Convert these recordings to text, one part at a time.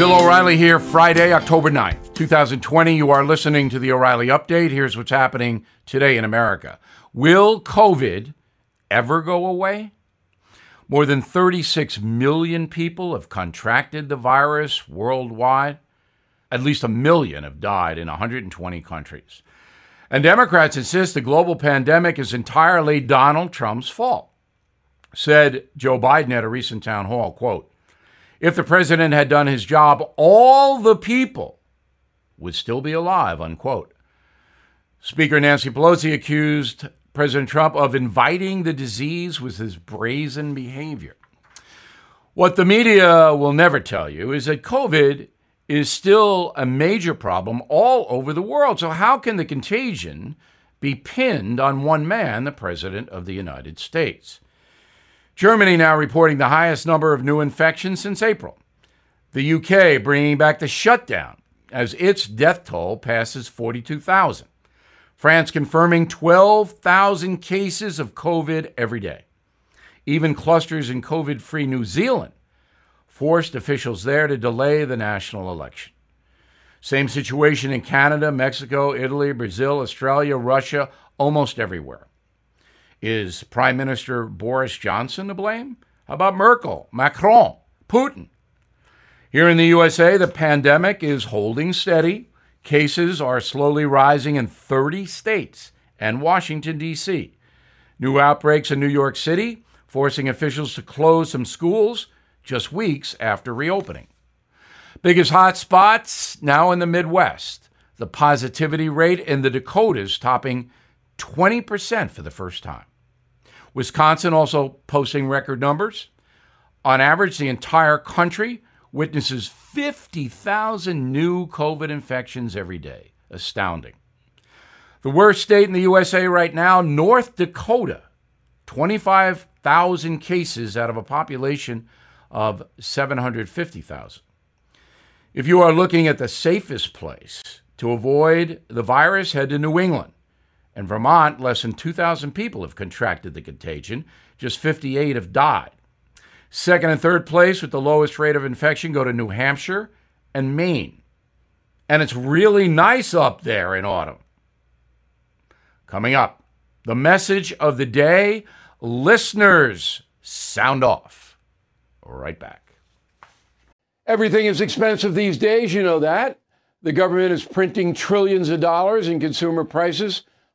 Bill O'Reilly here, Friday, October 9th, 2020. You are listening to the O'Reilly Update. Here's what's happening today in America. Will COVID ever go away? More than 36 million people have contracted the virus worldwide. At least a million have died in 120 countries. And Democrats insist the global pandemic is entirely Donald Trump's fault. Said Joe Biden at a recent town hall, quote, "If the president had done his job, all the people would still be alive," unquote. Speaker Nancy Pelosi accused President Trump of inviting the disease with his brazen behavior. What the media will never tell you is that COVID is still a major problem all over the world. So how can the contagion be pinned on one man, the President of the United States? Germany now reporting the highest number of new infections since April. The UK bringing back the shutdown as its death toll passes 42,000. France confirming 12,000 cases of COVID every day. Even clusters in COVID-free New Zealand forced officials there to delay the national election. Same situation in Canada, Mexico, Italy, Brazil, Australia, Russia, almost everywhere. Is Prime Minister Boris Johnson to blame? How about Merkel, Macron, Putin? Here in the USA, the pandemic is holding steady. Cases are slowly rising in 30 states and Washington, D.C. New outbreaks in New York City, forcing officials to close some schools just weeks after reopening. Biggest hot spots now in the Midwest. The positivity rate in the Dakotas topping 20% for the first time. Wisconsin also posting record numbers. On average, the entire country witnesses 50,000 new COVID infections every day. Astounding. The worst state in the USA right now, North Dakota, 25,000 cases out of a population of 750,000. If you are looking at the safest place to avoid the virus, head to New England. In Vermont, less than 2,000 people have contracted the contagion. Just 58 have died. Second and third place with the lowest rate of infection go to New Hampshire and Maine. And it's really nice up there in autumn. Coming up, the message of the day, listeners, sound off. Right back. Everything is expensive these days, you know that. The government is printing trillions of dollars and consumer prices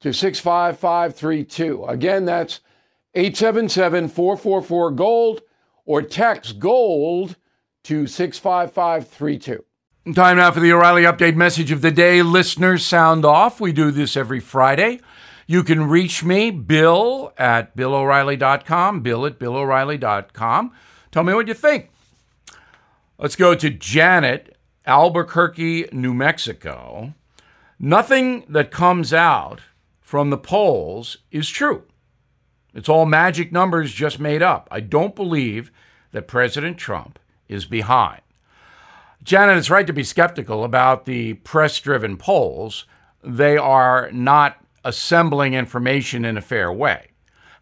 to 65532. Again, that's 877-444-GOLD, or text GOLD to 65532. Time now for the O'Reilly Update message of the day. Listeners, sound off. We do this every Friday. You can reach me, Bill, at BillO'Reilly.com, Bill at BillO'Reilly.com. Tell me what you think. Let's go to Janet, Albuquerque, New Mexico. Nothing that comes out from the polls is true. It's all magic numbers just made up. I don't believe that President Trump is behind. Janet, it's right to be skeptical about the press-driven polls. They are not assembling information in a fair way.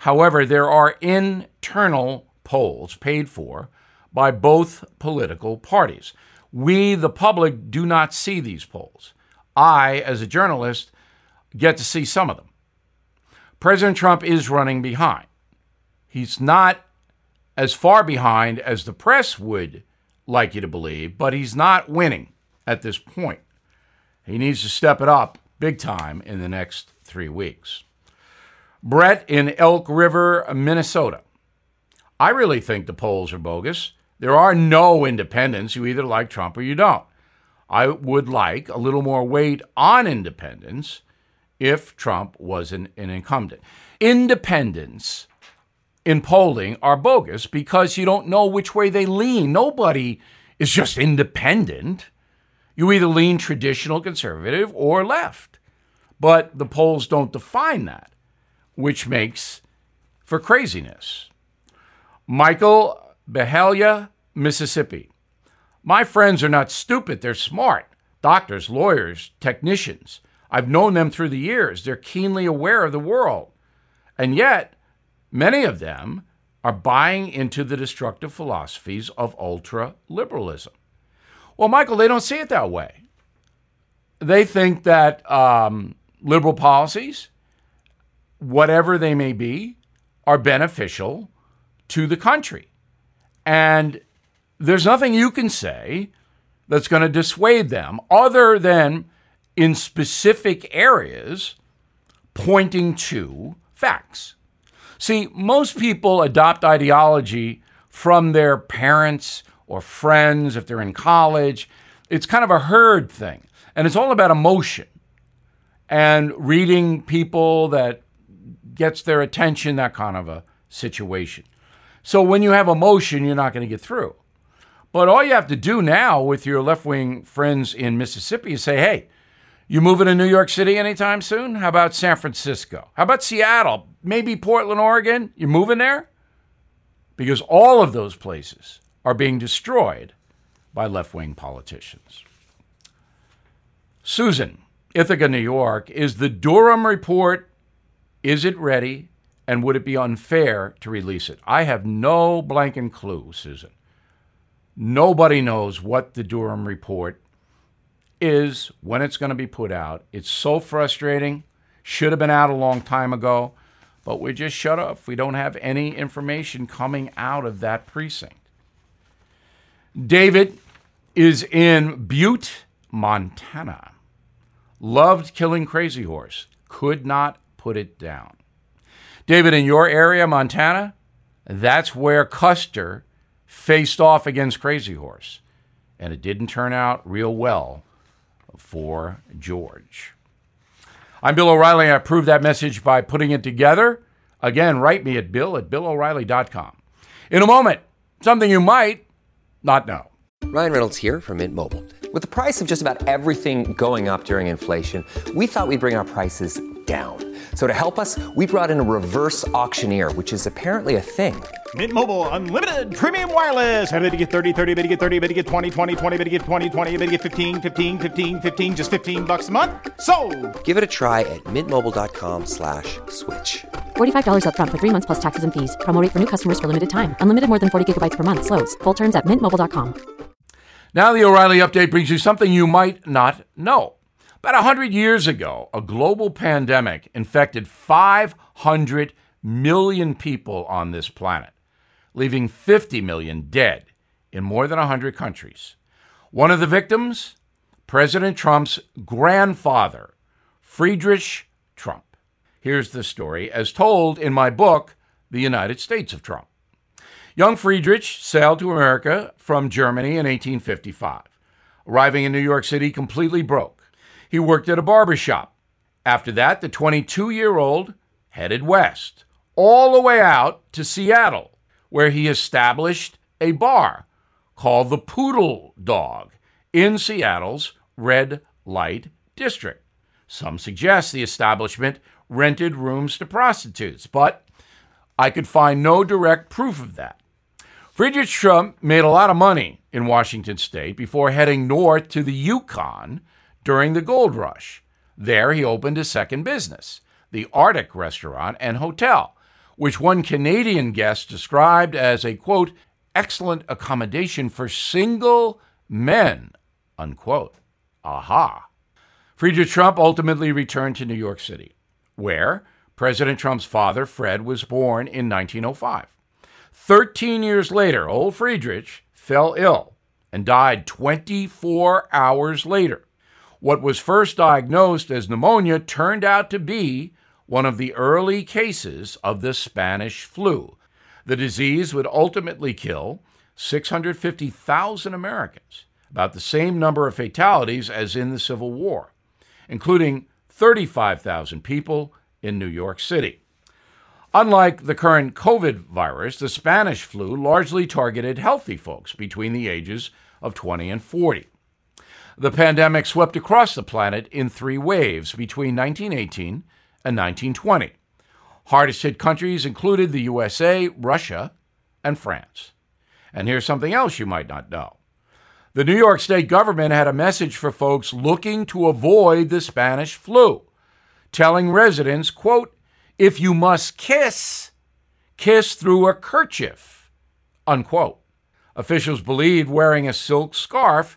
However, there are internal polls paid for by both political parties. We, the public, do not see these polls. I, as a journalist, get to see some of them. President Trump is running behind. He's not as far behind as the press would like you to believe, but he's not winning at this point. He needs to step it up big time in the next 3 weeks. Brett in Elk River, Minnesota. I really think the polls are bogus. There are no independents. You either like Trump or you don't. I would like a little more weight on independents if Trump was an incumbent. Independents in polling are bogus because you don't know which way they lean. Nobody is just independent. You either lean traditional conservative or left. But the polls don't define that, which makes for craziness. Michael Behelia, Mississippi. My friends are not stupid. They're smart. Doctors, lawyers, technicians. I've known them through the years. They're keenly aware of the world. And yet, many of them are buying into the destructive philosophies of ultra-liberalism. Well, Michael, they don't see it that way. They think that liberal policies, whatever they may be, are beneficial to the country. And there's nothing you can say that's going to dissuade them other than in specific areas pointing to facts. See, most people adopt ideology from their parents or friends if they're in college. It's kind of a herd thing, and it's all about emotion and reading people that gets their attention, that kind of a situation. So when you have emotion, you're not going to get through. But all you have to do now with your left-wing friends in Mississippi is say, hey, you moving to New York City anytime soon? How about San Francisco? How about Seattle? Maybe Portland, Oregon? You moving there? Because all of those places are being destroyed by left-wing politicians. Susan, Ithaca, New York. Is the Durham Report, is it ready? And would it be unfair to release it? I have no blanking clue, Susan. Nobody knows what the Durham Report is, when it's going to be put out. It's so frustrating. Should have been out a long time ago, but we just shut up. We don't have any information coming out of that precinct. David is in Butte, Montana. Loved Killing Crazy Horse. Could not put it down. David, in your area, Montana, that's where Custer faced off against Crazy Horse. And it didn't turn out real well for George. I'm Bill O'Reilly, and I proved that message by putting it together. Again, write me at bill at BillO'Reilly.com. In a moment, something you might not know. Ryan Reynolds here from Mint Mobile. With the price of just about everything going up during inflation, we thought we'd bring our prices down. So to help us, we brought in a reverse auctioneer, which is apparently a thing. Mint Mobile Unlimited Premium Wireless. How to get 30, 30, how to get 30, how to get 20, 20, 20, how to get 20, 20, how to get 15, 15, 15, 15, just $15 a month? Sold! Give it a try at mintmobile.com/switch. $45 up front for 3 months plus taxes and fees. Promo rate for new customers for limited time. Unlimited more than 40 gigabytes per month. Slows full terms at mintmobile.com. Now the O'Reilly Update brings you something you might not know. About 100 years ago, a global pandemic infected 500 million people on this planet, leaving 50 million dead in more than 100 countries. One of the victims, President Trump's grandfather, Friedrich Trump. Here's the story as told in my book, The United States of Trump. Young Friedrich sailed to America from Germany in 1855, arriving in New York City completely broke. He worked at a barber shop. After that, the 22-year-old headed west, all the way out to Seattle, where he established a bar called the Poodle Dog in Seattle's Red Light District. Some suggest the establishment rented rooms to prostitutes, but I could find no direct proof of that. Friedrich Trump made a lot of money in Washington state before heading north to the Yukon during the gold rush. There he opened his second business, the Arctic Restaurant and Hotel, which one Canadian guest described as a, quote, excellent accommodation for single men, unquote. Aha. Friedrich Trump ultimately returned to New York City, where President Trump's father, Fred, was born in 1905. 13 years later, old Friedrich fell ill and died 24 hours later. What was first diagnosed as pneumonia turned out to be one of the early cases of the Spanish flu. The disease would ultimately kill 650,000 Americans, about the same number of fatalities as in the Civil War, including 35,000 people in New York City. Unlike the current COVID virus, the Spanish flu largely targeted healthy folks between the ages of 20 and 40. The pandemic swept across the planet in three waves between 1918 and 1920. Hardest-hit countries included the USA, Russia, and France. And here's something else you might not know. The New York state government had a message for folks looking to avoid the Spanish flu, telling residents, quote, "If you must kiss, kiss through a kerchief," unquote. Officials believed wearing a silk scarf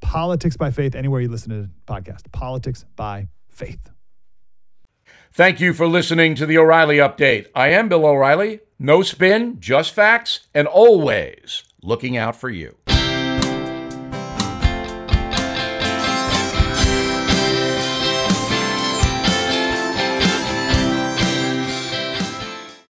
Politics by Faith, anywhere you listen to the podcast. Politics by Faith. Thank you for listening to the O'Reilly Update. I am Bill O'Reilly. No spin, just facts, and always looking out for you.